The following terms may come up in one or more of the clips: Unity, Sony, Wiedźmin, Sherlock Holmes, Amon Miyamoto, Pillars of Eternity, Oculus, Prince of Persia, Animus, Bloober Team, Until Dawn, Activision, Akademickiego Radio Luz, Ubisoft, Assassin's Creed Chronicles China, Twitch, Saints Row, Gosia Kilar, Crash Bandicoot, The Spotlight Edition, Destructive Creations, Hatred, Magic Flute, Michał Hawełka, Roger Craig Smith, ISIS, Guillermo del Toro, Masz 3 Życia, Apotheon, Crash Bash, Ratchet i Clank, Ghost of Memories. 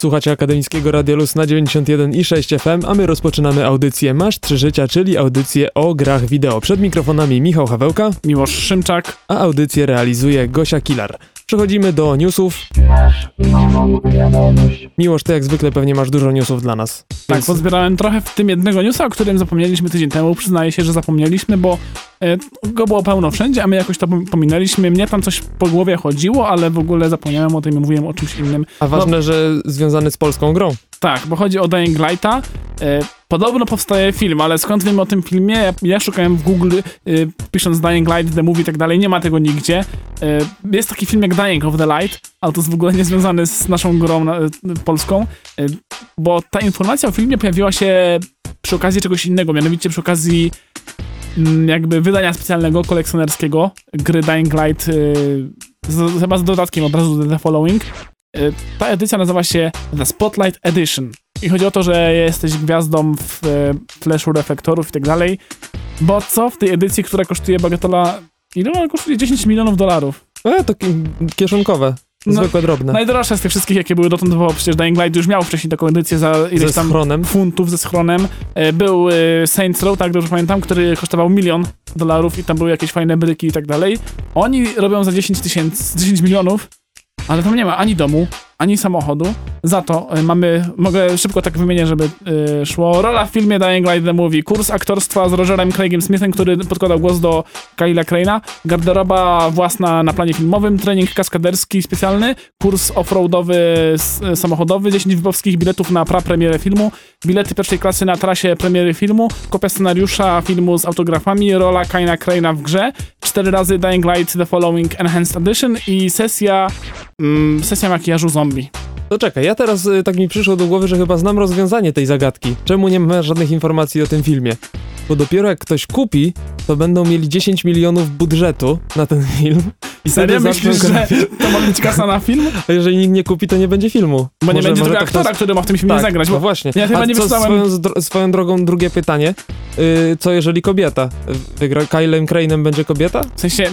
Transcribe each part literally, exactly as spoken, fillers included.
Słuchacie Akademickiego Radio Luz na dziewięćdziesiąt jeden i sześć F M, a my rozpoczynamy audycję Masz trzy Życia, czyli audycję o grach wideo. Przed mikrofonami Michał Hawełka, Miłosz Szymczak, a audycję realizuje Gosia Kilar. Przechodzimy do newsów. Miłosz, ty jak zwykle pewnie masz dużo newsów dla nas. Więc... Tak, pozbierałem trochę w tym jednego newsa, o którym zapomnieliśmy tydzień temu. Przyznaję się, że zapomnieliśmy, bo go było pełno wszędzie, a my jakoś to pominęliśmy. Mnie tam coś po głowie chodziło, ale w ogóle zapomniałem o tym i mówiłem o czymś innym. A ważne, no... że związany z polską grą. Tak, bo chodzi o Dying Lighta. Podobno powstaje film, ale skąd wiem o tym filmie? Ja, ja szukałem w Google, y, pisząc Dying Light the Movie i tak dalej, nie ma tego nigdzie. Y, jest taki film jak Dying of the Light, ale to jest w ogóle niezwiązany z naszą grą na, y, polską, y, bo ta informacja o filmie pojawiła się przy okazji czegoś innego, mianowicie przy okazji y, jakby wydania specjalnego, kolekcjonerskiego gry Dying Light, y, z, chyba z dodatkiem od razu The Following. Y, ta edycja nazywa się The Spotlight Edition. I chodzi o to, że jesteś gwiazdą w e, fleszu reflektorów i tak dalej. Bo co w tej edycji, która kosztuje bagatela... Ile ona kosztuje? dziesięć milionów dolarów. E, to kieszonkowe. Zwykłe, no, drobne. Najdroższe z tych wszystkich, jakie były dotąd, bo przecież Dying Light już miał wcześniej taką edycję za ileś tam schronem. funtów ze schronem. E, był e, Saints Row, tak dobrze pamiętam, który kosztował milion dolarów i tam były jakieś fajne bryki i tak dalej. Oni robią za dziesięć milionów, ale tam nie ma ani domu, ani samochodu. Za to mamy, mogę szybko tak wymienię, żeby yy, szło. Rola w filmie Dying Light the Movie, kurs aktorstwa z Rogerem Craigiem Smithem, który podkładał głos do Kyla Crane'a, garderoba własna na planie filmowym, trening kaskaderski specjalny, kurs offroadowy s- samochodowy, dziesięć V I P-owskich biletów na pra-premierę filmu, bilety pierwszej klasy na trasie premiery filmu, kopia scenariusza filmu z autografami, rola Kyla Crane'a w grze, cztery razy Dying Light The Following Enhanced Edition i sesja mm, sesja makijażu zombie. To czekaj, ja teraz y, tak mi przyszło do głowy, że chyba znam rozwiązanie tej zagadki. Czemu nie ma żadnych informacji o tym filmie? Bo dopiero jak ktoś kupi, to będą mieli dziesięć milionów budżetu na ten film. I serio myślisz, że to ma być kasa na film? A jeżeli nikt nie kupi, to nie będzie filmu. Bo może, nie będzie tego aktora, ktoś... który ma w tym filmie tak, zagrać. Bo no właśnie. Ja chyba nie wyszłałem... swoją, swoją drogą drugie pytanie. Yy, co jeżeli kobieta? Wygra Kylem Crane'em będzie kobieta? W sensie...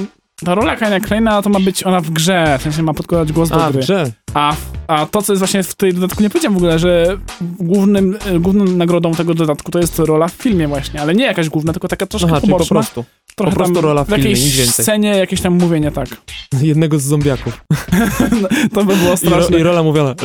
Ta rola Kyla Crane'a to ma być ona w grze, w sensie ma podkładać głos do a, gry. Grze. A, a to, co jest właśnie w tej dodatku, nie powiedziałem w ogóle, że głównym, główną nagrodą tego dodatku to jest rola w filmie właśnie, ale nie jakaś główna, tylko taka troszkę Aha, humorna. po prostu. Trochę po prostu tam rola w filmie, nic więcej. W jakiejś scenie, jakieś tam mówienie, tak. Jednego z zombiaków. No, to by było straszne. I, ro, i rola mówiona.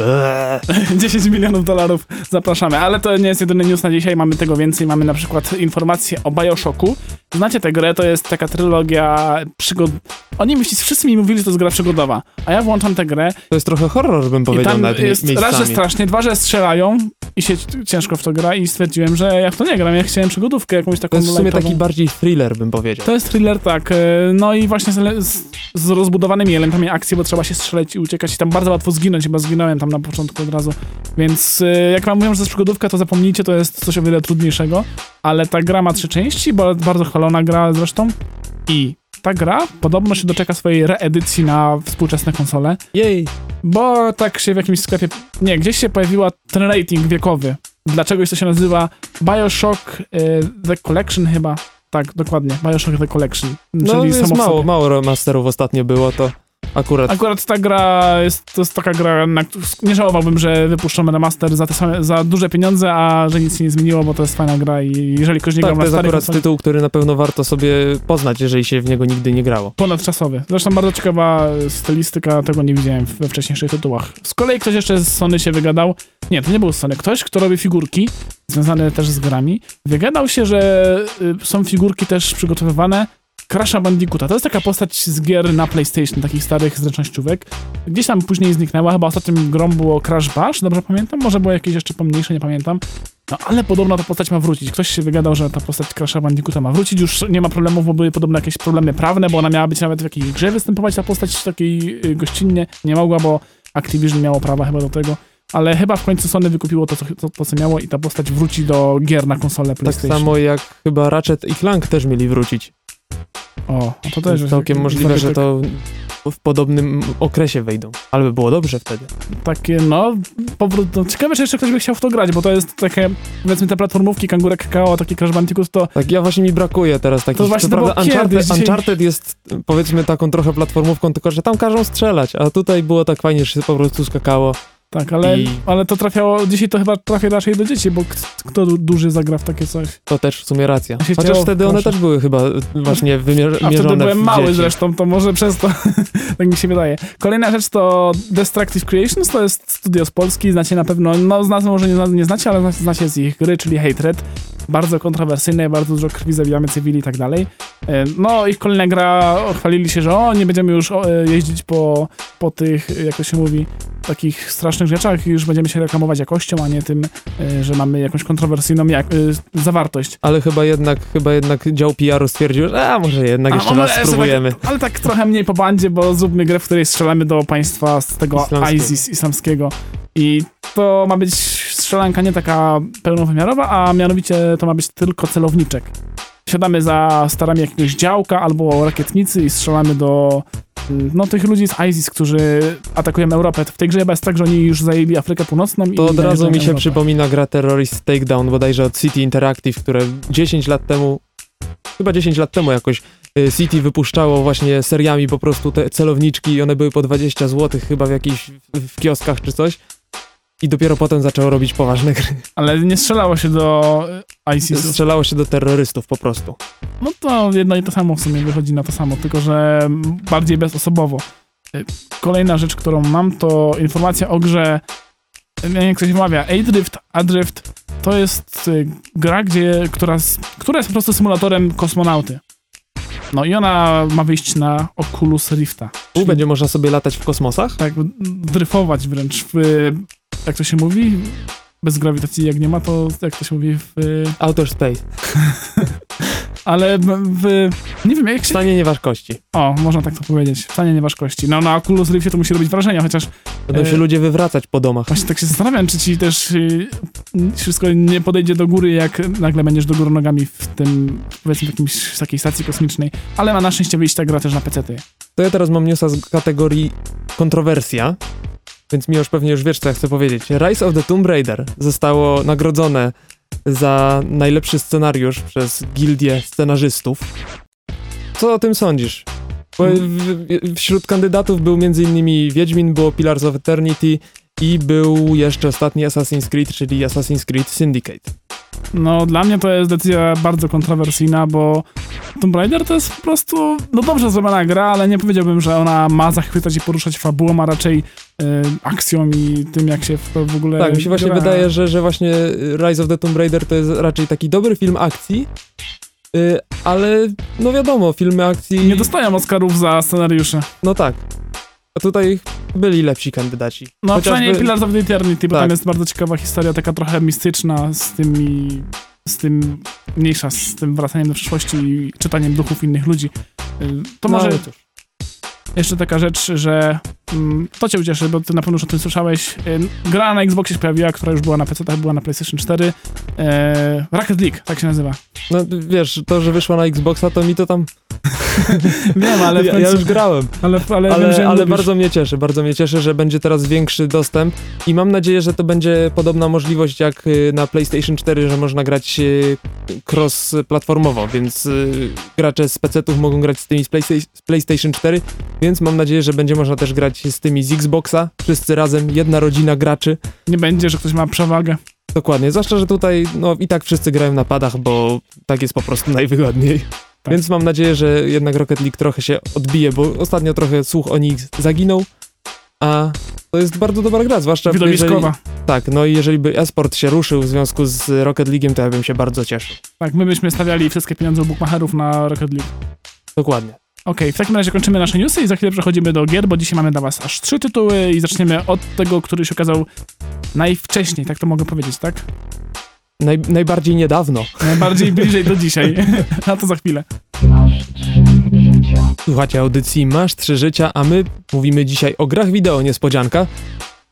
dziesięć milionów dolarów, zapraszamy. Ale to nie jest jedyny news na dzisiaj, mamy tego więcej. Mamy na przykład informacje o Bioshocku. Znacie tę grę, to jest taka trylogia przygod... Oni myśli, wszyscy mi mówili, że to jest gra przygodowa, a ja włączam tę grę. To jest trochę horror, bym powiedział, nawet miejscami. Raz, że strasznie, dwa, że strzelają i się ciężko w to gra i stwierdziłem, że ja w to nie gram, ja chciałem przygodówkę jakąś taką. To jest w sumie lightową. Taki bardziej thriller, bym powiedział. To jest thriller, tak. No i właśnie z, z rozbudowanymi elementami akcji, bo trzeba się strzelać i uciekać i tam bardzo łatwo zginąć, chyba zginąłem tam na początku od razu. Więc jak wam mówią, że to jest przygodówka, to zapomnijcie, to jest coś o wiele trudniejszego. Ale ta gra ma trzy części, bo bardzo chwalona gra zresztą i... Ta gra podobno się doczeka swojej reedycji na współczesne konsole. Jej! Bo tak się w jakimś sklepie... Nie, gdzieś się pojawiła ten rating wiekowy. Dlaczegoś to się nazywa Bioshock y, The Collection chyba. Tak, dokładnie. Bioshock The Collection. No czyli jest mało, mało remasterów ostatnio było to. Akurat. Akurat ta gra jest, to jest taka gra, na, nie żałowałbym, że wypuszczono remaster za, te same, za duże pieniądze, a że nic się nie zmieniło, bo to jest fajna gra i jeżeli ktoś nie tak, grał na starych... Tak, to jest akurat tytuł, który na pewno warto sobie poznać, jeżeli się w niego nigdy nie grało. Ponadczasowy. Zresztą bardzo ciekawa stylistyka, tego nie widziałem we wcześniejszych tytułach. Z kolei ktoś jeszcze z Sony się wygadał. Nie, to nie był z Sony. Ktoś, kto robi figurki, związane też z grami, wygadał się, że są figurki też przygotowywane Crasha Bandicoota. To jest taka postać z gier na PlayStation, takich starych zręcznościówek. Gdzieś tam później zniknęła, chyba ostatnim grą było Crash Bash, dobrze pamiętam? Może było jakieś jeszcze pomniejsze, nie pamiętam. No ale podobno ta postać ma wrócić. Ktoś się wygadał, że ta postać Crasha Bandicoota ma wrócić. Już nie ma problemów, bo były podobno jakieś problemy prawne, bo ona miała być nawet w jakiejś grze występować, ta postać takiej gościnnie nie mogła, bo Activision miało prawa chyba do tego. Ale chyba w końcu Sony wykupiło to, to, to, co miało i ta postać wróci do gier na konsolę PlayStation. Tak samo jak chyba Ratchet i Clank też mieli wrócić. O, a to też jest całkiem możliwe, że to w podobnym okresie wejdą. Ale by było dobrze wtedy. Takie, no, powrót. No, ciekawe, czy jeszcze ktoś by chciał w to grać, bo to jest takie, powiedzmy, te platformówki, Kangurek K O, taki Crash Bandicoot, to... Tak, ja właśnie mi brakuje teraz takich, to właśnie co prawda, Uncharted, kiedyś, Uncharted dzisiaj... jest, powiedzmy, taką trochę platformówką, tylko że tam każą strzelać, a tutaj było tak fajnie, że się po prostu skakało. Tak, ale, I... ale to trafiało, dzisiaj to chyba trafia raczej do dzieci, bo kto duży zagra w takie coś? To też w sumie racja. Chociaż chciało, wtedy proszę. One też były chyba właśnie wymierzone w dzieci. A wtedy byłem mały dzieci. Zresztą, to może przez to, tak mi się wydaje. Kolejna rzecz to Destructive Creations, to jest studio z Polski, znacie na pewno, no z nazwy może nie, nie znacie, ale znacie z ich gry, czyli Hatred. Bardzo kontrowersyjne, bardzo dużo krwi zabijamy cywili i tak dalej. No ich kolejna gra, chwalili się, że o, nie będziemy już jeździć po, po tych, jak to się mówi, takich strasznych rzeczach, już będziemy się reklamować jakością, a nie tym, że mamy jakąś kontrowersyjną jak- zawartość. Ale chyba jednak, chyba jednak dział P R stwierdził, że a może jednak a, jeszcze raz spróbujemy. Tak, ale tak trochę mniej po bandzie, bo zróbmy grę, w której strzelamy do państwa z tego ISIS islamskiego. I to ma być strzelanka nie taka pełnowymiarowa, a mianowicie to ma być tylko celowniczek. Siadamy za starami jakiegoś działka albo rakietnicy i strzelamy do no tych ludzi z ISIS, którzy atakują Europę. W tej grze chyba jest tak, że oni już zajęli Afrykę Północną. To i od razu mi się Europę. Przypomina gra Terrorist Takedown bodajże od City Interactive, które dziesięć lat temu, chyba dziesięć lat temu jakoś City wypuszczało właśnie seriami po prostu te celowniczki i one były po dwadzieścia złotych chyba w jakichś w kioskach czy coś. I dopiero potem zaczęło robić poważne gry. Ale nie strzelało się do ISIS. Strzelało się do terrorystów po prostu. No to jedno i to samo w sumie wychodzi na to samo, tylko że bardziej bezosobowo. Kolejna rzecz, którą mam, to informacja o grze, jak ktoś wymawia, Adrift, Adrift, to jest gra, gdzie, która, która jest po prostu symulatorem kosmonauty. No i ona ma wyjść na Oculus Rifta. U, będzie można sobie latać w kosmosach? Tak, dryfować wręcz w... Jak to się mówi? Bez grawitacji jak nie ma, to jak to się mówi w... Outer space. Ale w... Nie wiem, jak się... W stanie nieważkości. O, można tak to powiedzieć. W stanie nieważkości. No na Oculus Riftie to musi robić wrażenie, chociaż... Będą się e... ludzie wywracać po domach. Właśnie tak się zastanawiam, czy ci też y... wszystko nie podejdzie do góry, jak nagle będziesz do góry nogami w tym, powiedzmy, jakimś, takiej stacji kosmicznej. Ale ma na szczęście wyjść ta gra też na pecety. To ja teraz mam newsa z kategorii kontrowersja. Więc mi już pewnie już wiesz, co ja chcę powiedzieć. Rise of the Tomb Raider zostało nagrodzone za najlepszy scenariusz przez gildię scenarzystów. Co o tym sądzisz? Bo wśród kandydatów był m.in. Wiedźmin, było Pillars of Eternity i był jeszcze ostatni Assassin's Creed, czyli Assassin's Creed Syndicate. No dla mnie to jest decyzja bardzo kontrowersyjna, bo Tomb Raider to jest po prostu, no dobrze zrobiona gra, ale nie powiedziałbym, że ona ma zachwycać i poruszać fabułą, a raczej y, akcją i tym, jak się w to w ogóle... Tak, mi się właśnie gra. Wydaje, że, że właśnie Rise of the Tomb Raider to jest raczej taki dobry film akcji, y, ale no wiadomo, filmy akcji... Nie dostają Oscarów za scenariusze. No tak. A tutaj byli lepsi kandydaci. No chociażby... przynajmniej Pillars of the Eternity, bo tak. Tam jest bardzo ciekawa historia, taka trochę mistyczna z tymi... z tym... mniejsza, z tym wracaniem do przyszłości i czytaniem duchów innych ludzi. To może... No, jeszcze taka rzecz, że... Mm, to cię ucieszy, bo ty na pewno już o tym słyszałeś. Gra na Xboxie się pojawiła, która już była na P C, tak była na PlayStation cztery. Eee, Rocket League, tak się nazywa. No wiesz, to, że wyszła na Xboxa, to mi to tam... Wiem, ale... Ja, ja już grałem. Ale, ale, ale, wiem, ale bardzo mnie cieszy, bardzo mnie cieszy, że będzie teraz większy dostęp i mam nadzieję, że to będzie podobna możliwość jak na PlayStation cztery, że można grać cross-platformowo, więc gracze z P C-ów mogą grać z tymi z, Playsta- z PlayStation cztery, więc mam nadzieję, że będzie można też grać z tymi z Xboxa, wszyscy razem, jedna rodzina graczy. Nie będzie, że ktoś ma przewagę. Dokładnie, zwłaszcza, że tutaj no i tak wszyscy grają na padach, bo tak jest po prostu najwygodniej. Tak. Więc mam nadzieję, że jednak Rocket League trochę się odbije, bo ostatnio trochę słuch o nich zaginął, a to jest bardzo dobra gra, zwłaszcza... Widowiskowa. Jeżeli, tak, no i jeżeli by e-sport się ruszył w związku z Rocket League'iem, to ja bym się bardzo cieszył. Tak, my byśmy stawiali wszystkie pieniądze u bookmacherów na Rocket League. Dokładnie. Okej, okay, w takim razie kończymy nasze newsy i za chwilę przechodzimy do gier, bo dzisiaj mamy dla was aż trzy tytuły i zaczniemy od tego, który się okazał najwcześniej, tak to mogę powiedzieć, tak? Naj, najbardziej niedawno. Najbardziej bliżej do dzisiaj. A to za chwilę. Masz trzy życia. Słuchajcie audycji Masz trzy życia, a my mówimy dzisiaj o grach wideo, niespodzianka.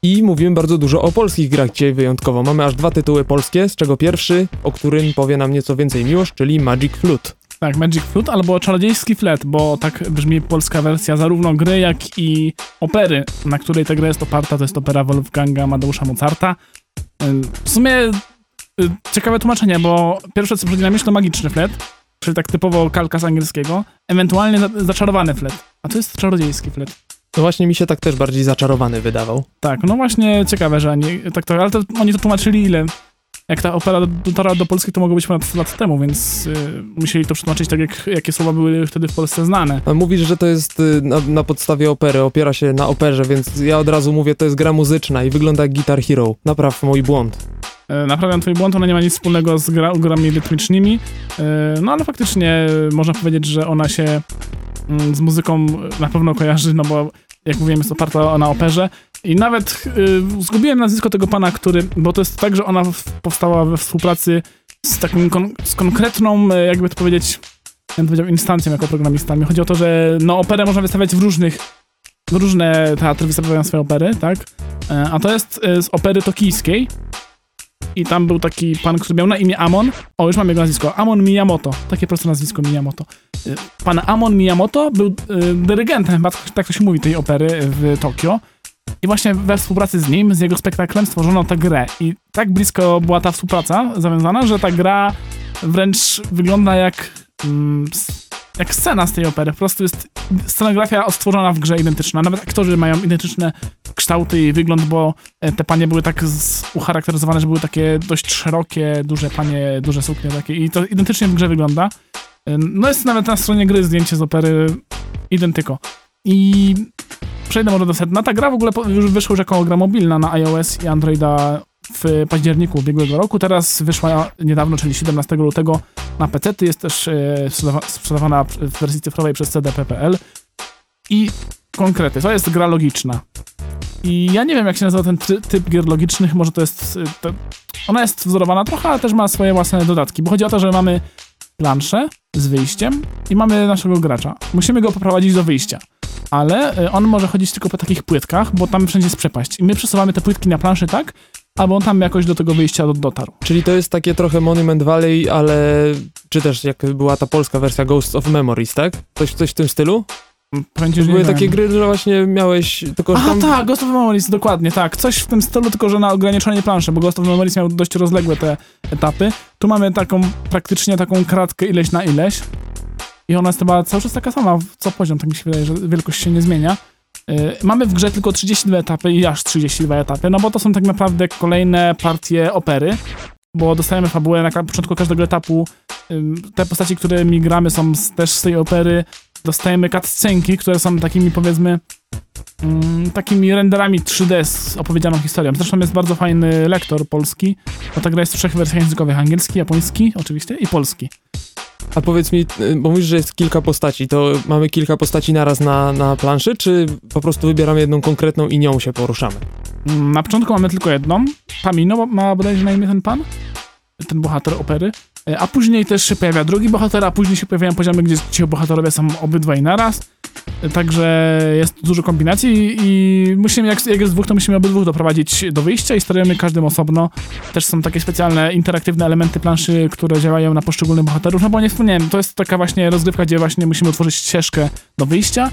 I mówimy bardzo dużo o polskich grach dzisiaj wyjątkowo. Mamy aż dwa tytuły polskie, z czego pierwszy, o którym powie nam nieco więcej Miłosz, czyli Magic Flute. Tak, Magic Flute albo Czarodziejski Flet, bo tak brzmi polska wersja zarówno gry, jak i opery, na której ta gra jest oparta. To jest opera Wolfganga Amadeusza Mozarta. W sumie... Ciekawe tłumaczenie, bo pierwsze co przychodzi na myśl to magiczny flet, czyli tak typowo kalka z angielskiego, ewentualnie zaczarowany flet, a to jest czarodziejski flet. To właśnie mi się tak też bardziej zaczarowany wydawał. Tak, no właśnie ciekawe, że nie, tak to, ale to, oni to tłumaczyli ile? Jak ta opera dotarła do Polski, to mogło być ponad lat temu, więc y, musieli to przetłumaczyć tak, jak, jakie słowa były wtedy w Polsce znane. A mówisz, że to jest y, na, na podstawie opery, opiera się na operze, więc ja od razu mówię, to jest gra muzyczna i wygląda jak Guitar Hero. Napraw mój błąd. Y, naprawiam twój błąd, ona nie ma nic wspólnego z gra, grami rytmicznymi, y, no ale faktycznie y, można powiedzieć, że ona się y, z muzyką na pewno kojarzy, no bo jak mówiłem, jest oparta na operze. I nawet y, zgubiłem nazwisko tego pana, który, bo to jest tak, że ona w, powstała we współpracy z takim, kon, z konkretną, jakby to powiedzieć, ja bym powiedział instancją jako programistami. Chodzi o to, że no operę można wystawiać w różnych, w różne teatry wystawiają swoje opery, tak? E, a to jest z opery tokijskiej i tam był taki pan, który miał na imię Amon, o już mam jego nazwisko, Amon Miyamoto, takie proste nazwisko Miyamoto. E, pan Amon Miyamoto był e, dyrygentem, tak to się mówi, tej opery w Tokio. I właśnie we współpracy z nim, z jego spektaklem stworzono tę grę. I tak blisko była ta współpraca zawiązana, że ta gra wręcz wygląda jak, mm, jak scena z tej opery. Po prostu jest scenografia stworzona w grze identyczna. Nawet aktorzy mają identyczne kształty i wygląd, bo te panie były tak z, ucharakteryzowane, że były takie dość szerokie, duże panie, duże suknie takie. I to identycznie w grze wygląda. No jest nawet na stronie gry zdjęcie z opery identyko. I... Przejdę może do sedna. Ta gra w ogóle już wyszła już jako gra mobilna na iOS i Androida w październiku ubiegłego roku. Teraz wyszła niedawno, czyli siedemnastego lutego na P C. Jest też e, sprzedawana w wersji cyfrowej przez C D P kropka P L. I konkrety. To jest gra logiczna. I ja nie wiem, jak się nazywa ten ty- typ gier logicznych. Może to jest... To, ona jest wzorowana trochę, ale też ma swoje własne dodatki. Bo chodzi o to, że mamy planszę z wyjściem i mamy naszego gracza. Musimy go poprowadzić do wyjścia. Ale on może chodzić tylko po takich płytkach, bo tam wszędzie jest przepaść. I my przesuwamy te płytki na planszy tak, aby on tam jakoś do tego wyjścia dotarł. Czyli to jest takie trochę Monument Valley, ale... Czy też jak była ta polska wersja Ghost of Memories, tak? Coś, coś w tym stylu? Pamiętam, były takie wiem. gry, że właśnie miałeś... tylko A tam... tak, Ghost of Memories, dokładnie, tak. Coś w tym stylu, tylko że na ograniczonej planszy, bo Ghost of Memories miał dość rozległe te etapy. Tu mamy taką, praktycznie taką kratkę ileś na ileś. I ona jest chyba cały czas taka sama, co poziom, tak mi się wydaje, że wielkość się nie zmienia. Yy, mamy w grze tylko trzydzieści dwa etapy i aż trzydzieści dwa etapy, no bo to są tak naprawdę kolejne partie opery, bo dostajemy fabułę na początku każdego etapu. Yy, te postaci, którymi gramy są z, też z tej opery. Dostajemy cutscenki, które są takimi, powiedzmy, yy, takimi renderami trzy D z opowiedzianą historią. Zresztą jest bardzo fajny lektor polski, bo ta gra jest w trzech wersjach językowych, angielski, japoński oczywiście i polski. A powiedz mi, bo mówisz, że jest kilka postaci, to mamy kilka postaci naraz na, na planszy, czy po prostu wybieramy jedną konkretną i nią się poruszamy? Na początku mamy tylko jedną. Pamino ma bodajże na imię ten pan, ten bohater opery, a później też się pojawia drugi bohater, a później się pojawiają poziomy, gdzie ci bohaterowie są obydwa i naraz. Także jest dużo kombinacji i musimy, jak jest dwóch, to musimy obydwóch doprowadzić do wyjścia i sterujemy każdym osobno. Też są takie specjalne, interaktywne elementy planszy, które działają na poszczególnych bohaterów. No bo nie wspomniałem, to jest taka właśnie rozgrywka, gdzie właśnie musimy otworzyć ścieżkę do wyjścia,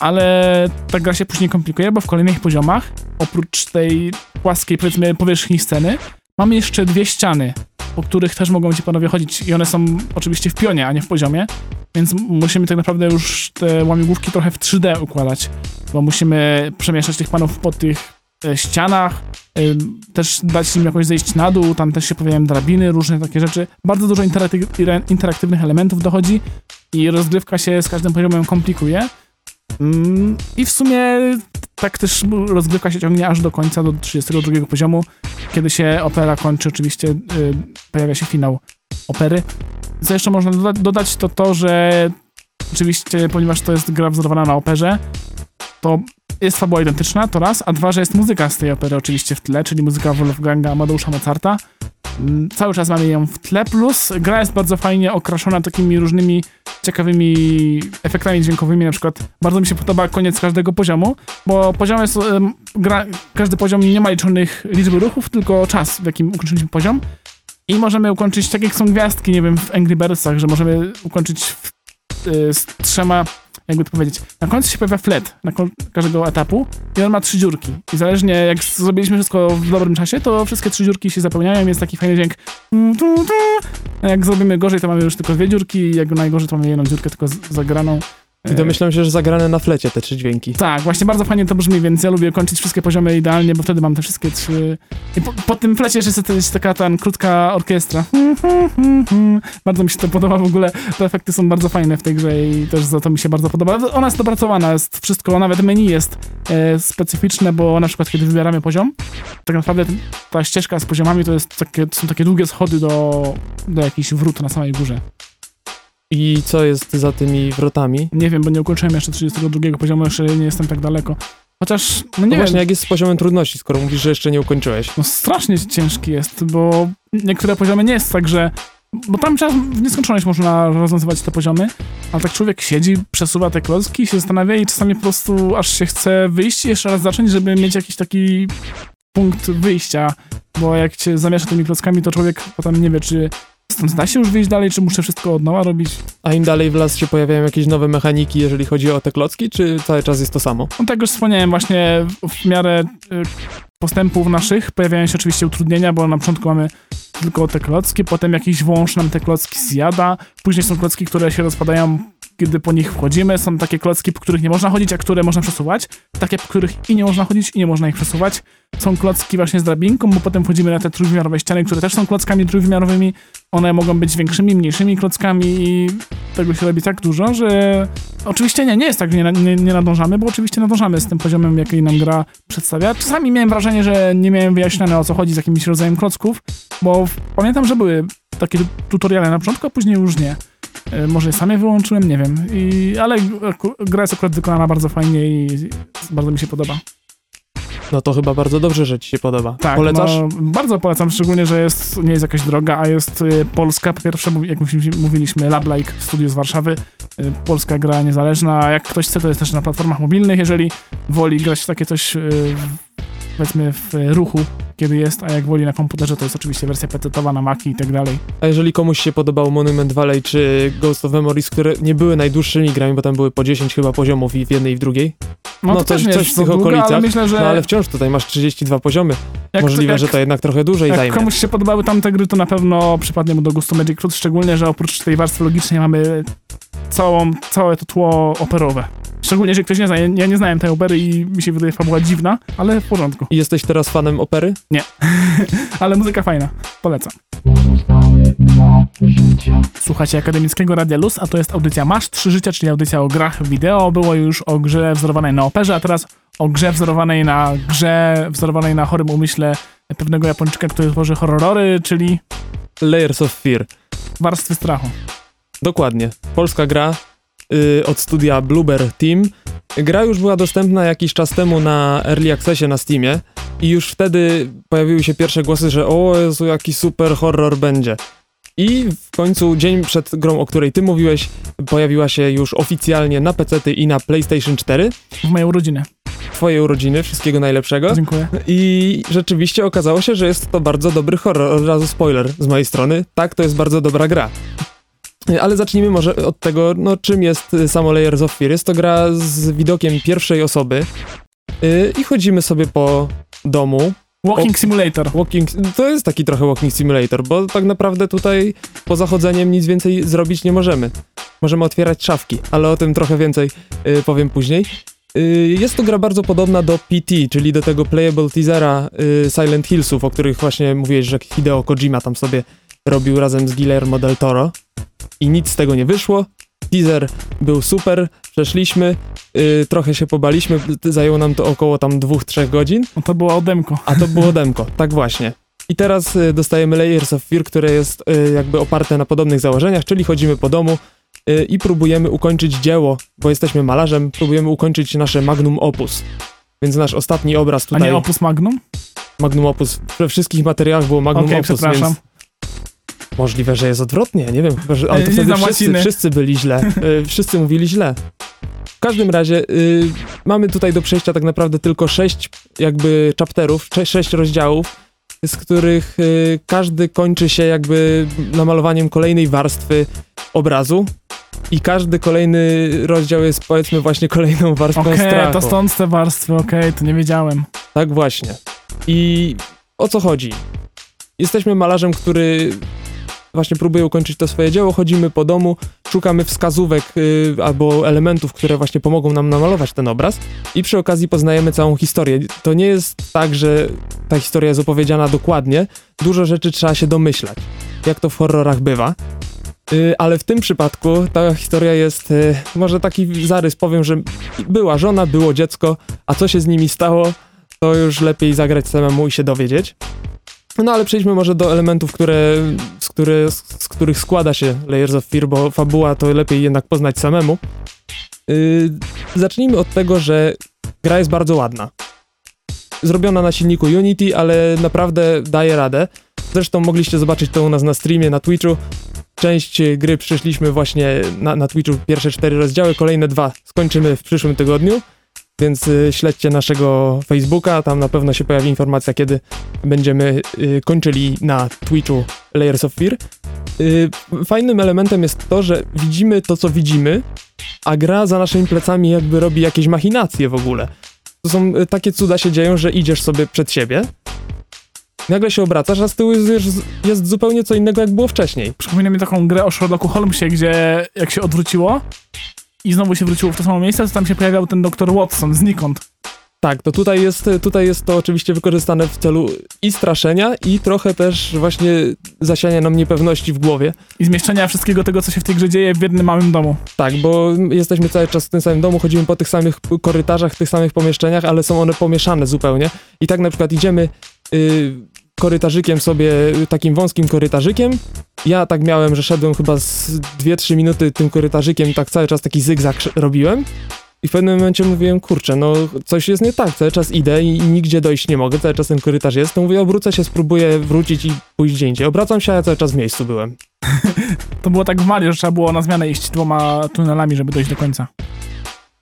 ale ta gra się później komplikuje, bo w kolejnych poziomach, oprócz tej płaskiej, powiedzmy, powierzchni sceny, mamy jeszcze dwie ściany, po których też mogą ci panowie chodzić i one są oczywiście w pionie, a nie w poziomie. Więc musimy tak naprawdę już te łamigłówki trochę w trzy D układać, bo musimy przemieszczać tych panów po tych e, ścianach, e, też dać im jakoś zejść na dół, tam też się pojawiają drabiny, różne takie rzeczy. Bardzo dużo interakty- interaktywnych elementów dochodzi i rozgrywka się z każdym poziomem komplikuje. Mm, I w sumie tak też rozgrywka się ciągnie aż do końca, do trzydziestego drugiego poziomu, kiedy się opera kończy, oczywiście y, pojawia się finał opery. Co jeszcze można doda- dodać, to to, że oczywiście, ponieważ to jest gra wzorowana na operze, to jest fabuła identyczna, to raz, a dwa, że jest muzyka z tej opery oczywiście w tle, czyli muzyka Wolfganga Amadeusza Mozarta. Cały czas mamy ją w tle, plus gra jest bardzo fajnie okraszona takimi różnymi ciekawymi efektami dźwiękowymi, na przykład bardzo mi się podoba koniec każdego poziomu, bo poziom jest, um, gra, każdy poziom nie ma liczonych liczby ruchów, tylko czas, w jakim ukończyliśmy poziom. I możemy ukończyć, tak jak są gwiazdki, nie wiem, w Angry Birdsach, że możemy ukończyć w, y, z trzema, jakby to powiedzieć. Na końcu się pojawia flet na ko- każdego etapu i on ma trzy dziurki. I zależnie, jak zrobiliśmy wszystko w dobrym czasie, to wszystkie trzy dziurki się zapełniają, jest taki fajny dźwięk. Jak zrobimy gorzej, to mamy już tylko dwie dziurki, jak najgorzej, to mamy jedną dziurkę tylko z- zagraną. Ty domyślam się, że zagrane na flecie te trzy dźwięki. Tak, właśnie bardzo fajnie to brzmi, więc ja lubię kończyć wszystkie poziomy idealnie, bo wtedy mam te wszystkie trzy... I po, po tym flecie jeszcze jest taka tam krótka orkiestra. Bardzo mi się to podoba w ogóle. Te efekty są bardzo fajne w tej grze i też za to mi się bardzo podoba. Ona jest dopracowana, jest wszystko, nawet menu jest e, specyficzne, bo na przykład kiedy wybieramy poziom, tak naprawdę ta ścieżka z poziomami to, jest takie, to są takie długie schody do, do jakichś wrót na samej górze. I co jest za tymi wrotami? Nie wiem, bo nie ukończyłem jeszcze trzydziestego drugiego poziomu, jeszcze nie jestem tak daleko. Chociaż, no nie no właśnie, jak jest z poziomem trudności, skoro mówisz, że jeszcze nie ukończyłeś? No strasznie ciężki jest, bo niektóre poziomy nie jest tak, że... Bo tam trzeba w nieskończoność można rozwiązywać te poziomy, ale tak człowiek siedzi, przesuwa te klocki, się zastanawia i czasami po prostu aż się chce wyjść i jeszcze raz zacząć, żeby mieć jakiś taki punkt wyjścia, bo jak cię zamiesza tymi klockami, to człowiek potem nie wie, czy... Stąd da się już wyjść dalej, czy muszę wszystko od nowa robić? A im dalej w las się pojawiają jakieś nowe mechaniki, jeżeli chodzi o te klocki, czy cały czas jest to samo? No tak już wspomniałem, właśnie w miarę postępów naszych pojawiają się oczywiście utrudnienia, bo na początku mamy tylko te klocki, potem jakiś wąż nam te klocki zjada, później są klocki, które się rozpadają, kiedy po nich wchodzimy, są takie klocki, po których nie można chodzić, a które można przesuwać, takie, po których i nie można chodzić, i nie można ich przesuwać. Są klocki właśnie z drabinką, bo potem wchodzimy na te trójwymiarowe ściany, które też są klockami trójwymiarowymi. One mogą być większymi, mniejszymi klockami i tego się robi tak dużo, że oczywiście nie, nie jest tak, że nie, nie, nie nadążamy, bo oczywiście nadążamy z tym poziomem, jaki nam gra przedstawia. Czasami miałem wrażenie, że nie miałem wyjaśnione, o co chodzi z jakimś rodzajem klocków, bo pamiętam, że były takie tutoriale na początku, a później już nie. Może je sam je wyłączyłem, nie wiem. I, ale gra jest akurat wykonana bardzo fajnie i bardzo mi się podoba. No to chyba bardzo dobrze, że ci się podoba. Tak, polecasz? No, bardzo polecam, szczególnie, że jest, nie jest jakaś droga, a jest y, polska, po pierwsze, jak mówiliśmy, Lab Like Studio z Warszawy, y, polska gra niezależna, jak ktoś chce, to jest też na platformach mobilnych, jeżeli woli grać w takie coś, y, powiedzmy, w ruchu, kiedy jest, a jak woli na komputerze, to jest oczywiście wersja pecetowa na Maci i tak dalej. A jeżeli komuś się podobał Monument Valley czy Ghost of Memories, które nie były najdłuższymi grami, bo tam były po dziesięć chyba poziomów i w jednej i w drugiej, no, no to też coś w tych długo, okolicach, ale myślę, że... no ale wciąż tutaj masz trzydzieści dwa poziomy. Jak Możliwe, to, jak, że to jednak trochę dłużej zajmie. Jak komuś się podobały tamte gry, to na pewno przypadnie mu do gustu Magic Flute, szczególnie, że oprócz tej warstwy logicznej mamy całą, całe to tło operowe. Szczególnie, że ktoś nie zna. Ja nie znałem tej opery i mi się wydaje, fabuła dziwna, ale w porządku. I jesteś teraz fanem opery? Nie. Ale muzyka fajna. Polecam. Słuchajcie Akademickiego Radia Luz, a to jest audycja Masz trzy Życia, czyli audycja o grach wideo. Było już o grze wzorowanej na operze, a teraz o grze wzorowanej na grze, wzorowanej na chorym umyśle pewnego Japończyka, który tworzy horrory, czyli... Layers of Fear. Warstwy strachu. Dokładnie. Polska gra yy, od studia Bloober Team. Gra już była dostępna jakiś czas temu na Early Accessie na Steamie i już wtedy pojawiły się pierwsze głosy, że o Jezu, jaki super horror będzie. I w końcu dzień przed grą, o której ty mówiłeś, pojawiła się już oficjalnie na pecety i na PlayStation cztery. W mojej urodziny. Twoje urodziny, wszystkiego najlepszego. Dziękuję. I rzeczywiście okazało się, że jest to bardzo dobry horror. Od razu spoiler z mojej strony. Tak, to jest bardzo dobra gra. Ale zacznijmy może od tego, no czym jest samo Layers of Fear. Jest to gra z widokiem pierwszej osoby yy, i chodzimy sobie po domu. Walking Simulator. Walking, to jest taki trochę Walking Simulator, bo tak naprawdę tutaj poza chodzeniem nic więcej zrobić nie możemy. Możemy otwierać szafki, ale o tym trochę więcej yy, powiem później. Yy, jest to gra bardzo podobna do P T, czyli do tego playable teasera yy, Silent Hillsów, o których właśnie mówiłeś, że Hideo Kojima tam sobie robił razem z Guillermo del Toro. I nic z tego nie wyszło. Teaser był super, przeszliśmy, yy, trochę się pobaliśmy, zajęło nam to około tam dwóch trzech godzin. No to było demko. A to było demko, tak właśnie. I teraz y, dostajemy Layers of Fear, które jest y, jakby oparte na podobnych założeniach, czyli chodzimy po domu y, i próbujemy ukończyć dzieło, bo jesteśmy malarzem, próbujemy ukończyć nasze Magnum Opus. Więc nasz ostatni obraz tutaj... A nie Opus Magnum? Magnum Opus. We wszystkich materiałach było Magnum okay, Opus, przepraszam. Więc... Możliwe, że jest odwrotnie, nie wiem, chyba, że, ale to wtedy wszyscy, wszyscy byli źle, yy, wszyscy mówili źle. W każdym razie yy, mamy tutaj do przejścia tak naprawdę tylko sześć jakby chapterów, sześć rozdziałów, z których yy, każdy kończy się jakby namalowaniem kolejnej warstwy obrazu i każdy kolejny rozdział jest powiedzmy właśnie kolejną warstwą okay, strachu. Okej, to stąd te warstwy, okej, okay, to nie wiedziałem. Tak właśnie. I o co chodzi? Jesteśmy malarzem, który właśnie próbuje ukończyć to swoje dzieło, chodzimy po domu, szukamy wskazówek y, albo elementów, które właśnie pomogą nam namalować ten obraz i przy okazji poznajemy całą historię. To nie jest tak, że ta historia jest opowiedziana dokładnie, dużo rzeczy trzeba się domyślać, jak to w horrorach bywa. Ale w tym przypadku ta historia jest, może taki zarys powiem, że była żona, było dziecko, a co się z nimi stało, to już lepiej zagrać samemu i się dowiedzieć. No ale przejdźmy może do elementów, które, z, które, z, z których składa się Layers of Fear, bo fabuła to lepiej jednak poznać samemu. Yy, zacznijmy od tego, że gra jest bardzo ładna. Zrobiona na silniku Unity, ale naprawdę daje radę. Zresztą mogliście zobaczyć to u nas na streamie, na Twitchu. Część gry przeszliśmy właśnie na, na Twitchu, pierwsze cztery rozdziały, kolejne dwa skończymy w przyszłym tygodniu, więc y, śledźcie naszego Facebooka, tam na pewno się pojawi informacja, kiedy będziemy y, kończyli na Twitchu Layers of Fear. Y, fajnym elementem jest to, że widzimy to, co widzimy, a gra za naszymi plecami jakby robi jakieś machinacje w ogóle. To są y, takie cuda się dzieją, że idziesz sobie przed siebie, nagle się obracasz, a z tyłu jest, jest zupełnie co innego, jak było wcześniej. Przypomina mi taką grę o Sherlocku Holmesie, gdzie jak się odwróciło i znowu się wróciło w to samo miejsce, to tam się pojawiał ten doktor Watson znikąd. Tak, to tutaj jest, tutaj jest to oczywiście wykorzystane w celu i straszenia, i trochę też właśnie zasiania nam niepewności w głowie. I zmieszczenia wszystkiego tego, co się w tej grze dzieje w jednym małym domu. Tak, bo jesteśmy cały czas w tym samym domu, chodzimy po tych samych korytarzach, tych samych pomieszczeniach, ale są one pomieszane zupełnie. I tak na przykład idziemy Yy, korytarzykiem sobie, takim wąskim korytarzykiem. Ja tak miałem, że szedłem chyba z dwie trzy minuty tym korytarzykiem, tak cały czas taki zygzak robiłem i w pewnym momencie mówiłem, kurczę, no coś jest nie tak, cały czas idę i, i nigdzie dojść nie mogę, cały czas ten korytarz jest, to mówię, obrócę się, spróbuję wrócić i pójść gdzie indziej. Obracam się, a ja cały czas w miejscu byłem. To było tak w Mario, że trzeba było na zmianę iść dwoma tunelami, żeby dojść do końca.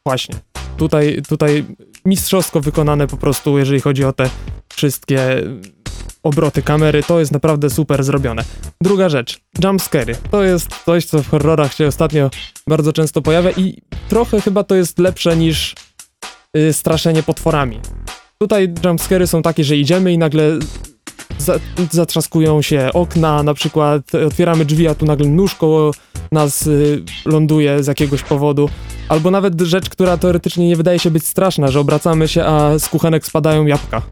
Właśnie. Tutaj, tutaj mistrzowsko wykonane po prostu, jeżeli chodzi o te wszystkie obroty kamery, to jest naprawdę super zrobione. Druga rzecz, jumpscary. To jest coś, co w horrorach się ostatnio bardzo często pojawia i trochę chyba to jest lepsze niż y, straszenie potworami. Tutaj jumpscary są takie, że idziemy i nagle za, zatrzaskują się okna, na przykład otwieramy drzwi, a tu nagle nóż koło nas y, ląduje z jakiegoś powodu. Albo nawet rzecz, która teoretycznie nie wydaje się być straszna, że obracamy się, a z kuchenek spadają jabłka.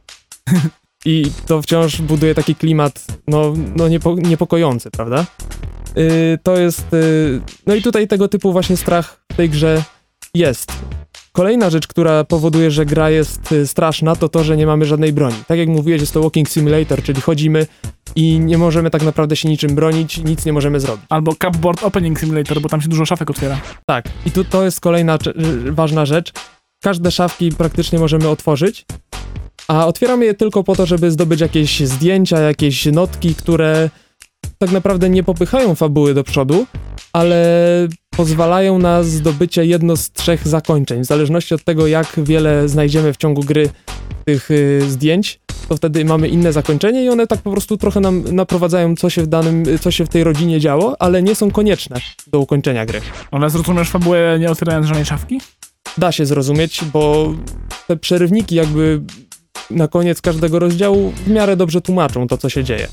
I to wciąż buduje taki klimat, no, no niepo, niepokojący, prawda? Yy, to jest... Yy, no i tutaj tego typu właśnie strach w tej grze jest. Kolejna rzecz, która powoduje, że gra jest yy, straszna, to to, że nie mamy żadnej broni. Tak jak mówiłeś, jest to walking simulator, czyli chodzimy i nie możemy tak naprawdę się niczym bronić, nic nie możemy zrobić. Albo cupboard opening simulator, bo tam się dużo szafek otwiera. Tak. I tu to jest kolejna cze- ważna rzecz. Każde szafki praktycznie możemy otworzyć, a otwieramy je tylko po to, żeby zdobyć jakieś zdjęcia, jakieś notki, które tak naprawdę nie popychają fabuły do przodu, ale pozwalają na zdobycie jedno z trzech zakończeń. W zależności od tego, jak wiele znajdziemy w ciągu gry tych y, zdjęć, to wtedy mamy inne zakończenie i one tak po prostu trochę nam naprowadzają, co się w danym, co się w tej rodzinie działo, ale nie są konieczne do ukończenia gry. Ale zrozumiesz fabułę nie otwierając żadnej szafki? Da się zrozumieć, bo te przerywniki jakby na koniec każdego rozdziału w miarę dobrze tłumaczą to, co się dzieje.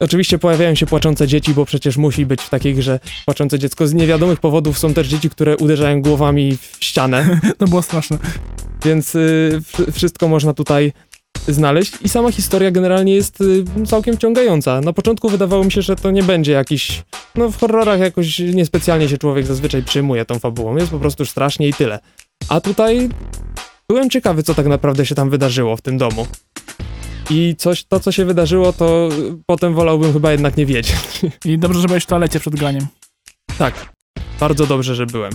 Oczywiście pojawiają się płaczące dzieci, bo przecież musi być w takiej grze płaczące dziecko. Z niewiadomych powodów są też dzieci, które uderzają głowami w ścianę. To było straszne. Więc y, wszystko można tutaj znaleźć i sama historia generalnie jest y, całkiem wciągająca. Na początku wydawało mi się, że to nie będzie jakiś... No w horrorach jakoś niespecjalnie się człowiek zazwyczaj przyjmuje tą fabułą. Jest po prostu strasznie i tyle. A tutaj... Byłem ciekawy, co tak naprawdę się tam wydarzyło w tym domu. I coś, to, co się wydarzyło, to potem wolałbym chyba jednak nie wiedzieć. I dobrze, że byłeś w toalecie przed graniem. Tak, bardzo dobrze, że byłem.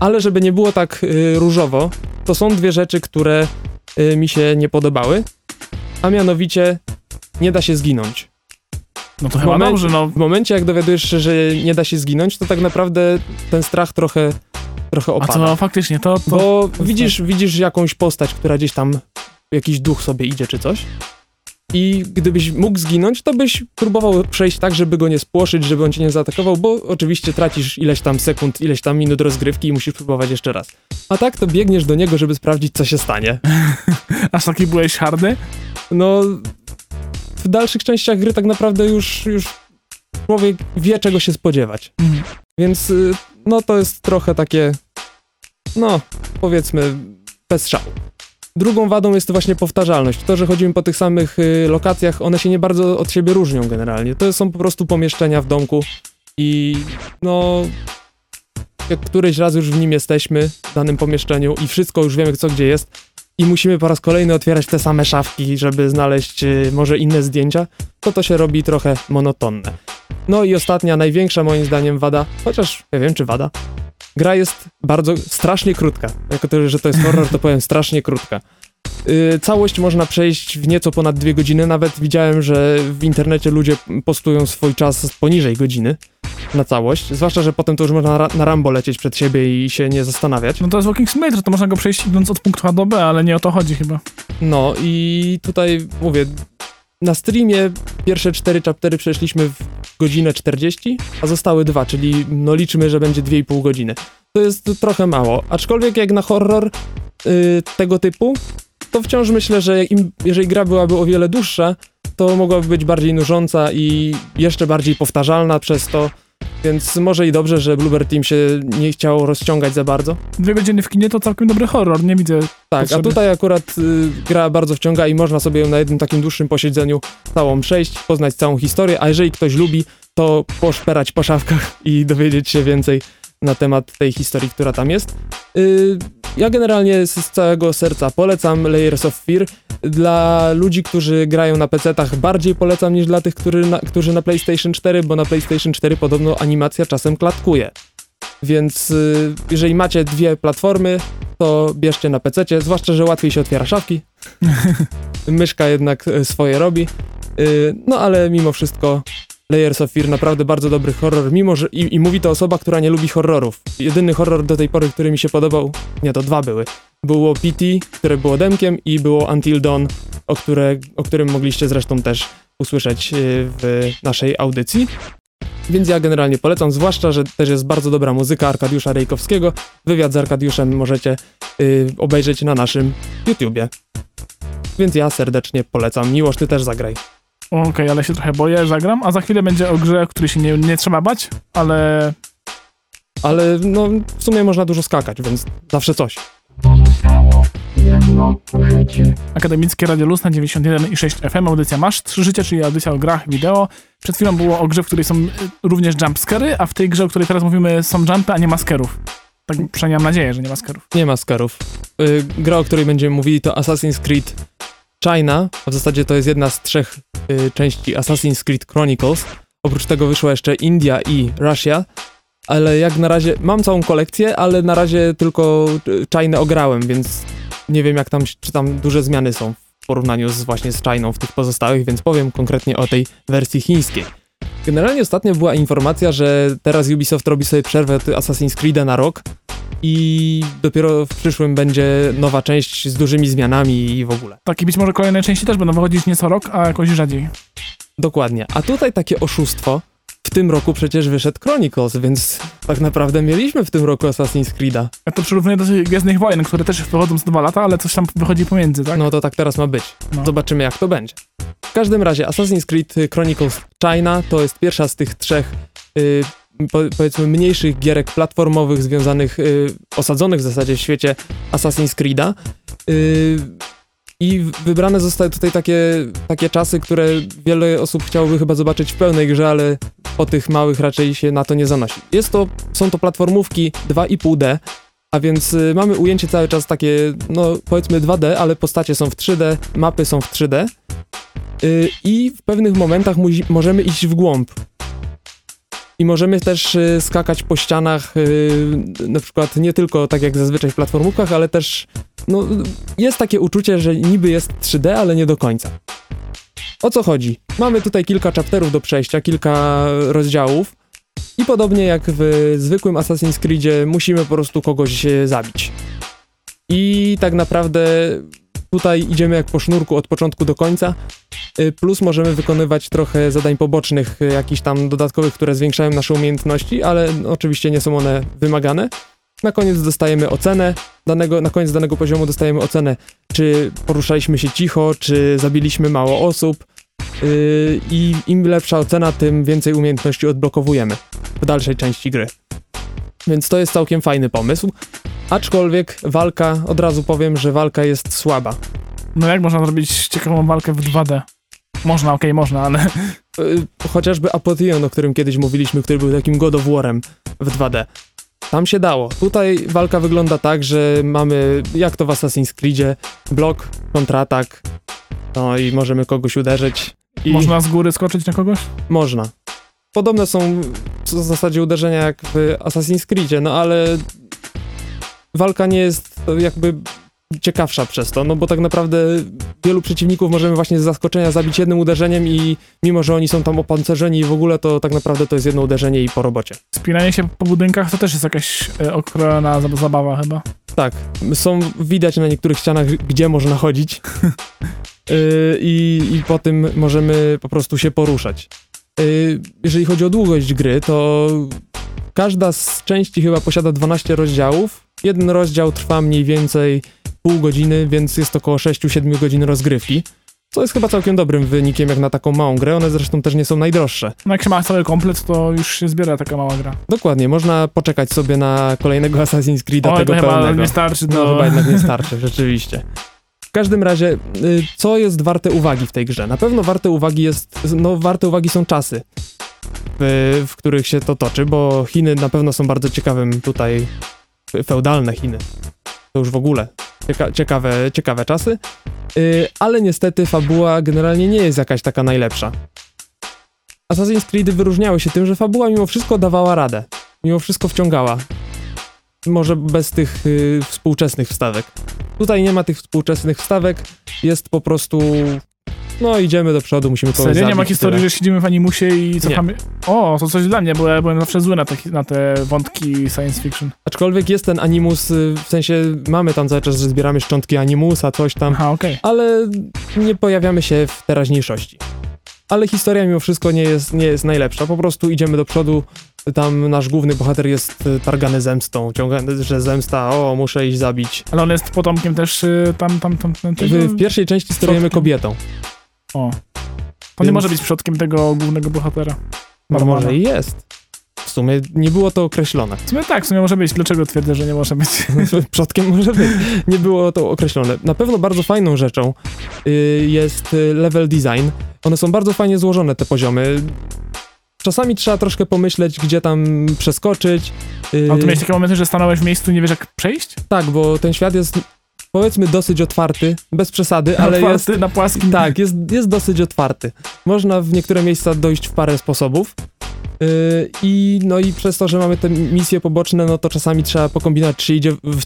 Ale żeby nie było tak y, różowo, to są dwie rzeczy, które y, mi się nie podobały. A mianowicie, nie da się zginąć. No to w chyba momen- dobrze, no. W momencie, jak dowiadujesz się, że nie da się zginąć, to tak naprawdę ten strach trochę... trochę opada. A co, no, faktycznie, to... to Bo to widzisz, tak. widzisz jakąś postać, która gdzieś tam, jakiś duch sobie idzie czy coś i gdybyś mógł zginąć, to byś próbował przejść tak, żeby go nie spłoszyć, żeby on cię nie zaatakował, bo oczywiście tracisz ileś tam sekund, ileś tam minut rozgrywki i musisz próbować jeszcze raz. A tak to biegniesz do niego, żeby sprawdzić, co się stanie. Aż taki byłeś hardy? No, w dalszych częściach gry tak naprawdę już, już człowiek wie, czego się spodziewać. Mhm. Więc... Y- no to jest trochę takie, no powiedzmy, bez szału. Drugą wadą jest właśnie powtarzalność. To, że chodzimy po tych samych y, lokacjach, one się nie bardzo od siebie różnią generalnie. To są po prostu pomieszczenia w domku i no... Jak któryś raz już w nim jesteśmy, w danym pomieszczeniu i wszystko już wiemy co gdzie jest i musimy po raz kolejny otwierać te same szafki, żeby znaleźć y, może inne zdjęcia, to to się robi trochę monotonne. No i ostatnia, największa moim zdaniem wada, chociaż ja wiem czy wada, gra jest bardzo, strasznie krótka. Jako to, że to jest horror, to powiem strasznie krótka. Yy, całość można przejść w nieco ponad dwie godziny, nawet widziałem, że w internecie ludzie postują swój czas poniżej godziny na całość, zwłaszcza, że potem to już można na, na Rambo lecieć przed siebie i się nie zastanawiać. No to jest Walking Simulator, to można go przejść idąc od punktu A do B, ale nie o to chodzi chyba. No i tutaj mówię, na streamie pierwsze cztery chaptery przeszliśmy w godzinę czterdzieści, a zostały dwa, czyli no liczymy, że będzie dwie i pół godziny. To jest trochę mało, aczkolwiek jak na horror yy, tego typu, to wciąż myślę, że im, jeżeli gra byłaby o wiele dłuższa, to mogłaby być bardziej nużąca i jeszcze bardziej powtarzalna przez to, więc może i dobrze, że Bloober Team się nie chciało rozciągać za bardzo. Dwie godziny w kinie to całkiem dobry horror, nie widzę Tak, potrzeby. A tutaj akurat y, gra bardzo wciąga i można sobie ją na jednym takim dłuższym posiedzeniu całą przejść, poznać całą historię, a jeżeli ktoś lubi, to poszperać po szafkach i dowiedzieć się więcej na temat tej historii, która tam jest. Y, Ja generalnie z całego serca polecam Layers of Fear. Dla ludzi, którzy grają na pe cetach bardziej polecam niż dla tych, którzy na, którzy na PlayStation cztery, bo na PlayStation cztery podobno animacja czasem klatkuje. Więc y, jeżeli macie dwie platformy, to bierzcie na pececie, zwłaszcza, że łatwiej się otwiera szafki. Myszka jednak swoje robi. Y, no ale mimo wszystko Layers of Fear, naprawdę bardzo dobry horror, mimo że... I, I mówi to osoba, która nie lubi horrorów. Jedyny horror do tej pory, który mi się podobał... Nie, to dwa były. Było P T, które było demkiem i było Until Dawn, o, które, o którym mogliście zresztą też usłyszeć w naszej audycji. Więc ja generalnie polecam, zwłaszcza, że też jest bardzo dobra muzyka Arkadiusza Rejkowskiego. Wywiad z Arkadiuszem możecie yy, obejrzeć na naszym YouTubie. Więc ja serdecznie polecam. Miłosz, ty też zagraj. Okej, okay, ale się trochę boję, zagram, a za chwilę będzie o grze, której się nie, nie trzeba bać, ale... Ale no, w sumie można dużo skakać, więc zawsze coś. Akademickie Radio Luz na dziewięćdziesiąt jeden i sześć F M, audycja Masz trzy Życia, czyli audycja o grach wideo. Przed chwilą było o grze, w której są również jumpscary, a w tej grze, o której teraz mówimy, są jumpy, a nie maskerów. Tak przynajmniej mam nadzieję, że nie maskerów. Nie maskerów. Yy, gra, o której będziemy mówili, to Assassin's Creed China, a w zasadzie to jest jedna z trzech y, części Assassin's Creed Chronicles. Oprócz tego wyszła jeszcze India i Russia, ale jak na razie, mam całą kolekcję, ale na razie tylko Chinę ograłem, więc nie wiem jak tam, czy tam duże zmiany są w porównaniu z właśnie z Chiną w tych pozostałych, więc powiem konkretnie o tej wersji chińskiej. Generalnie ostatnio była informacja, że teraz Ubisoft robi sobie przerwę od Assassin's Creed'a na rok i dopiero w przyszłym będzie nowa część z dużymi zmianami i w ogóle. Tak, i być może kolejne części też będą wychodzić nie co rok, a jakoś rzadziej. Dokładnie. A tutaj takie oszustwo. W tym roku przecież wyszedł Chronicles, więc tak naprawdę mieliśmy w tym roku Assassin's Creed'a. Ja to przyrównuję do tych Gwiezdnych Wojen, które też wychodzą z dwa lata, ale coś tam wychodzi pomiędzy, tak? No to tak teraz ma być. No. Zobaczymy jak to będzie. W każdym razie Assassin's Creed Chronicles China to jest pierwsza z tych trzech... Yy, Po, powiedzmy mniejszych gierek platformowych związanych, y, osadzonych w zasadzie w świecie Assassin's Creed'a y, i wybrane zostały tutaj takie, takie czasy, które wiele osób chciałoby chyba zobaczyć w pełnej grze, ale po tych małych raczej się na to nie zanosi. Jest to, są to platformówki dwa i pół D, a więc y, mamy ujęcie cały czas takie, no powiedzmy dwa D, ale postacie są w trzy D, mapy są w trzy D y, i w pewnych momentach mu- możemy iść w głąb. I możemy też y, skakać po ścianach, y, na przykład nie tylko tak jak zazwyczaj w platformówkach, ale też no, jest takie uczucie, że niby jest trzy D, ale nie do końca. O co chodzi? Mamy tutaj kilka chapterów do przejścia, kilka rozdziałów i podobnie jak w zwykłym Assassin's Creedzie musimy po prostu kogoś y, zabić. I tak naprawdę tutaj idziemy jak po sznurku od początku do końca. Plus możemy wykonywać trochę zadań pobocznych, jakichś tam dodatkowych, które zwiększają nasze umiejętności, ale oczywiście nie są one wymagane. Na koniec dostajemy ocenę, danego, na koniec danego poziomu dostajemy ocenę, czy poruszaliśmy się cicho, czy zabiliśmy mało osób yy, i im lepsza ocena, tym więcej umiejętności odblokowujemy w dalszej części gry. Więc to jest całkiem fajny pomysł. Aczkolwiek walka, od razu powiem, że walka jest słaba. No jak można zrobić ciekawą walkę w dwa D? Można, okej, okay, można, ale... Chociażby Apotheon, o którym kiedyś mówiliśmy, który był takim God of War'em w dwa D. Tam się dało. Tutaj walka wygląda tak, że mamy, jak to w Assassin's Creedzie, blok, kontratak, no i możemy kogoś uderzyć. I... Można z góry skoczyć na kogoś? Można. Podobne są w zasadzie uderzenia jak w Assassin's Creedzie, no ale walka nie jest jakby ciekawsza przez to, no bo tak naprawdę wielu przeciwników możemy właśnie z zaskoczenia zabić jednym uderzeniem i mimo, że oni są tam opancerzeni i w ogóle, to tak naprawdę to jest jedno uderzenie i po robocie. Spinanie się po budynkach to też jest jakaś e, okrojona zabawa chyba. Tak, są, widać na niektórych ścianach, gdzie można chodzić y, i, i po tym możemy po prostu się poruszać. Y, jeżeli chodzi o długość gry, to każda z części chyba posiada dwanaście rozdziałów. Jeden rozdział trwa mniej więcej pół godziny, więc jest około sześć do siedmiu godzin rozgrywki, co jest chyba całkiem dobrym wynikiem jak na taką małą grę, one zresztą też nie są najdroższe. No jak się ma cały komplet, to już się zbiera taka mała gra. Dokładnie, można poczekać sobie na kolejnego Assassin's Creed'a, o, tego to pełnego. Chyba nie starczy do... No chyba jednak nie starczy, rzeczywiście. W każdym razie, co jest warte uwagi w tej grze? Na pewno warte uwagi jest, no warte uwagi są czasy, w, w których się to toczy, bo Chiny na pewno są bardzo ciekawym tutaj, feudalne Chiny, to już w ogóle. Cieka- ciekawe, ciekawe czasy, yy, ale niestety fabuła generalnie nie jest jakaś taka najlepsza. Assassin's Creed wyróżniały się tym, że fabuła mimo wszystko dawała radę, mimo wszystko wciągała. Może bez tych yy, współczesnych wstawek. Tutaj nie ma tych współczesnych wstawek, jest po prostu... No idziemy do przodu, musimy kogoś zabić. Nie ma historii, tyle. Że siedzimy w animusie i cofamy... Nie. O, to coś dla mnie, bo ja byłem zawsze zły na te, na te wątki science fiction. Aczkolwiek jest ten animus, w sensie mamy tam cały czas, że zbieramy szczątki animusa, coś tam. Aha, okej. Okay. Ale nie pojawiamy się w teraźniejszości. Ale historia mimo wszystko nie jest, nie jest najlepsza, po prostu idziemy do przodu, tam nasz główny bohater jest targany zemstą, ciągany, że zemsta, o, muszę iść zabić. Ale on jest potomkiem też tam, tam, tam... tam też... W, w pierwszej części sterujemy kobietą. O, on Więc... nie może być przodkiem tego głównego bohatera. No może i jest. W sumie nie było to określone. W sumie tak, w sumie może być. Dlaczego twierdzę, że nie może być? Przodkiem może być. Nie było to określone. Na pewno bardzo fajną rzeczą yy, jest level design. One są bardzo fajnie złożone, te poziomy. Czasami trzeba troszkę pomyśleć, gdzie tam przeskoczyć. Yy... A ty miałeś takie momenty, że stanąłeś w miejscu i nie wiesz, jak przejść? Tak, bo ten świat jest... Powiedzmy dosyć otwarty, bez przesady, ale otwarty, jest... na płaskim. Tak, jest, jest dosyć otwarty. Można w niektóre miejsca dojść w parę sposobów. Yy, i, no i przez to, że mamy te misje poboczne, no to czasami trzeba pokombinować, czy idzie w,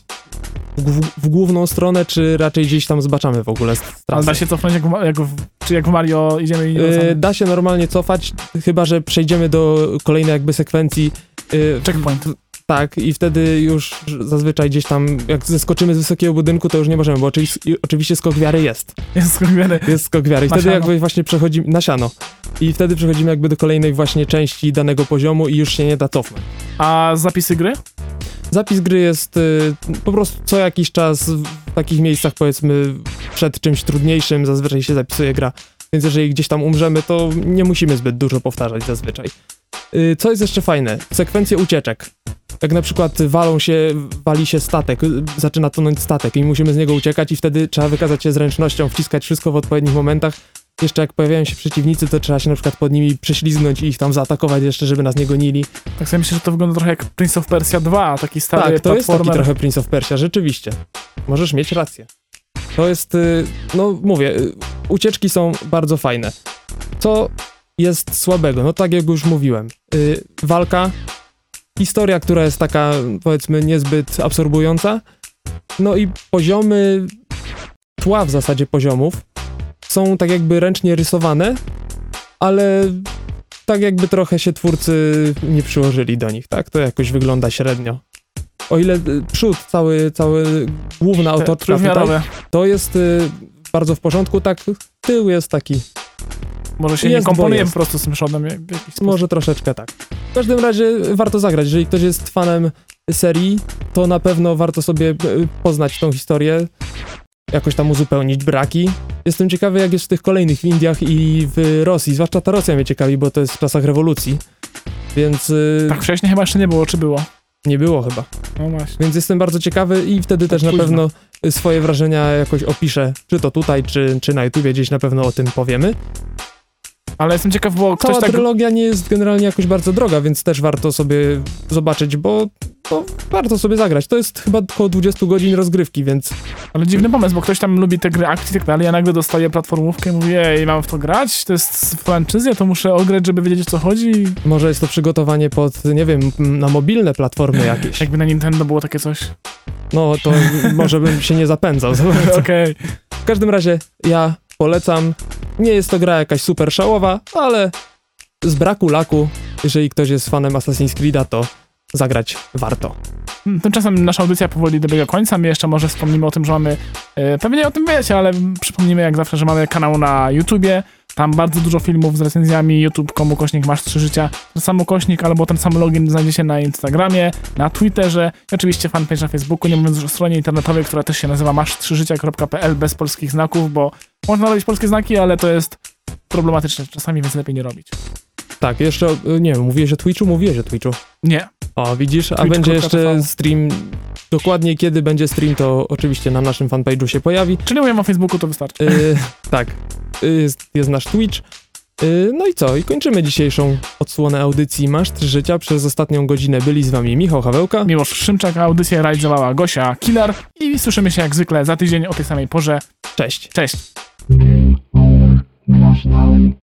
w, w główną stronę, czy raczej gdzieś tam zbaczamy w ogóle z trasy. Da się cofnąć, jak, jak, w, czy jak w Mario idziemy i... Yy, da się normalnie cofać, chyba że przejdziemy do kolejnej jakby sekwencji... Yy, Checkpoint. Tak, i wtedy już zazwyczaj gdzieś tam, jak zeskoczymy z wysokiego budynku, to już nie możemy, bo oczywi- oczywiście skok wiary jest. Jest skok wiary. Jest skok wiary. I wtedy jakby właśnie przechodzimy na siano. I wtedy przechodzimy jakby do kolejnej właśnie części danego poziomu i już się nie da cofnąć. A zapisy gry? Zapis gry jest y, po prostu co jakiś czas w takich miejscach, powiedzmy, przed czymś trudniejszym zazwyczaj się zapisuje gra. Więc jeżeli gdzieś tam umrzemy, to nie musimy zbyt dużo powtarzać zazwyczaj. Y, co jest jeszcze fajne? Sekwencje ucieczek. Jak na przykład walą się, wali się statek, zaczyna tonąć statek i musimy z niego uciekać i wtedy trzeba wykazać się zręcznością, wciskać wszystko w odpowiednich momentach. Jeszcze jak pojawiają się przeciwnicy, to trzeba się na przykład pod nimi prześlizgnąć i ich tam zaatakować jeszcze, żeby nas nie gonili. Tak sobie myślę, że to wygląda trochę jak Prince of Persia dwa, taki stary platformer. Tak, to jest taki trochę Prince of Persia, rzeczywiście. Możesz mieć rację. To jest, no mówię, ucieczki są bardzo fajne. Co jest słabego? No tak jak już mówiłem. Walka. Historia, która jest taka, powiedzmy, niezbyt absorbująca. No i poziomy, tła w zasadzie poziomów są tak jakby ręcznie rysowane, ale tak jakby trochę się twórcy nie przyłożyli do nich, tak? To jakoś wygląda średnio. O ile przód, cały, cały główna autorka tutaj, to jest y, bardzo w porządku, tak tył jest taki... Może się jest, nie komponuje po prostu z tym szonem w jakiś sposób. Może troszeczkę tak. W każdym razie warto zagrać. Jeżeli ktoś jest fanem serii, to na pewno warto sobie poznać tą historię, jakoś tam uzupełnić braki. Jestem ciekawy, jak jest w tych kolejnych, w Indiach i w Rosji. Zwłaszcza ta Rosja mnie ciekawi, bo to jest w czasach rewolucji, więc... Tak wcześniej chyba jeszcze nie było, czy było? nie było chyba. No właśnie. Więc jestem bardzo ciekawy i wtedy też na pewno swoje wrażenia jakoś opiszę, czy to tutaj, czy, czy na YouTubie, gdzieś na pewno o tym powiemy. Ale jestem ciekaw, bo ktoś Cała trylogia tak... nie jest generalnie jakoś bardzo droga, więc też warto sobie zobaczyć, bo to warto sobie zagrać. To jest chyba około dwadzieścia godzin rozgrywki, więc... Ale dziwny pomysł, bo ktoś tam lubi te gry akcji i tak dalej, ja nagle dostaję platformówkę i mówię, ej, mam w to grać? To jest franczyzja, to muszę ograć, żeby wiedzieć, o co chodzi. Może jest to przygotowanie pod, nie wiem, na mobilne platformy jakieś. Jakby na Nintendo było takie coś. No, to może bym się nie zapędzał. Okej. Okay. W każdym razie ja polecam. Nie jest to gra jakaś super szałowa, ale z braku laku, jeżeli ktoś jest fanem Assassin's Creed'a, to zagrać warto. Tymczasem nasza audycja powoli dobiega końca. My jeszcze może wspomnimy o tym, że mamy, e, pewnie o tym wiecie, ale przypomnimy jak zawsze, że mamy kanał na YouTubie. Tam bardzo dużo filmów z recenzjami, YouTube, komu kośnik Masz trzy Życia, ten sam kośnik, albo ten sam login znajdziecie na Instagramie, na Twitterze i oczywiście fanpage na Facebooku, nie mówiąc już o stronie internetowej, która też się nazywa masz trzy życia kropka p l bez polskich znaków, bo można robić polskie znaki, ale to jest problematyczne czasami, więc lepiej nie robić. Tak, jeszcze, nie wiem, mówiłeś o Twitchu? Mówiłeś o Twitchu. Nie. O, widzisz, a Twitch. będzie jeszcze stream, dokładnie kiedy będzie stream, to oczywiście na naszym fanpage'u się pojawi. Czyli mówię o Facebooku, to wystarczy. Yy, tak. Jest, jest nasz Twitch. Yy, no i co? I kończymy dzisiejszą odsłonę audycji Masz trzy Życia. Przez ostatnią godzinę byli z wami Michał Hawełka, Miłosz Szymczak, a audycję realizowała Gosia Kilar. I słyszymy się jak zwykle za tydzień o tej samej porze. Cześć. Cześć.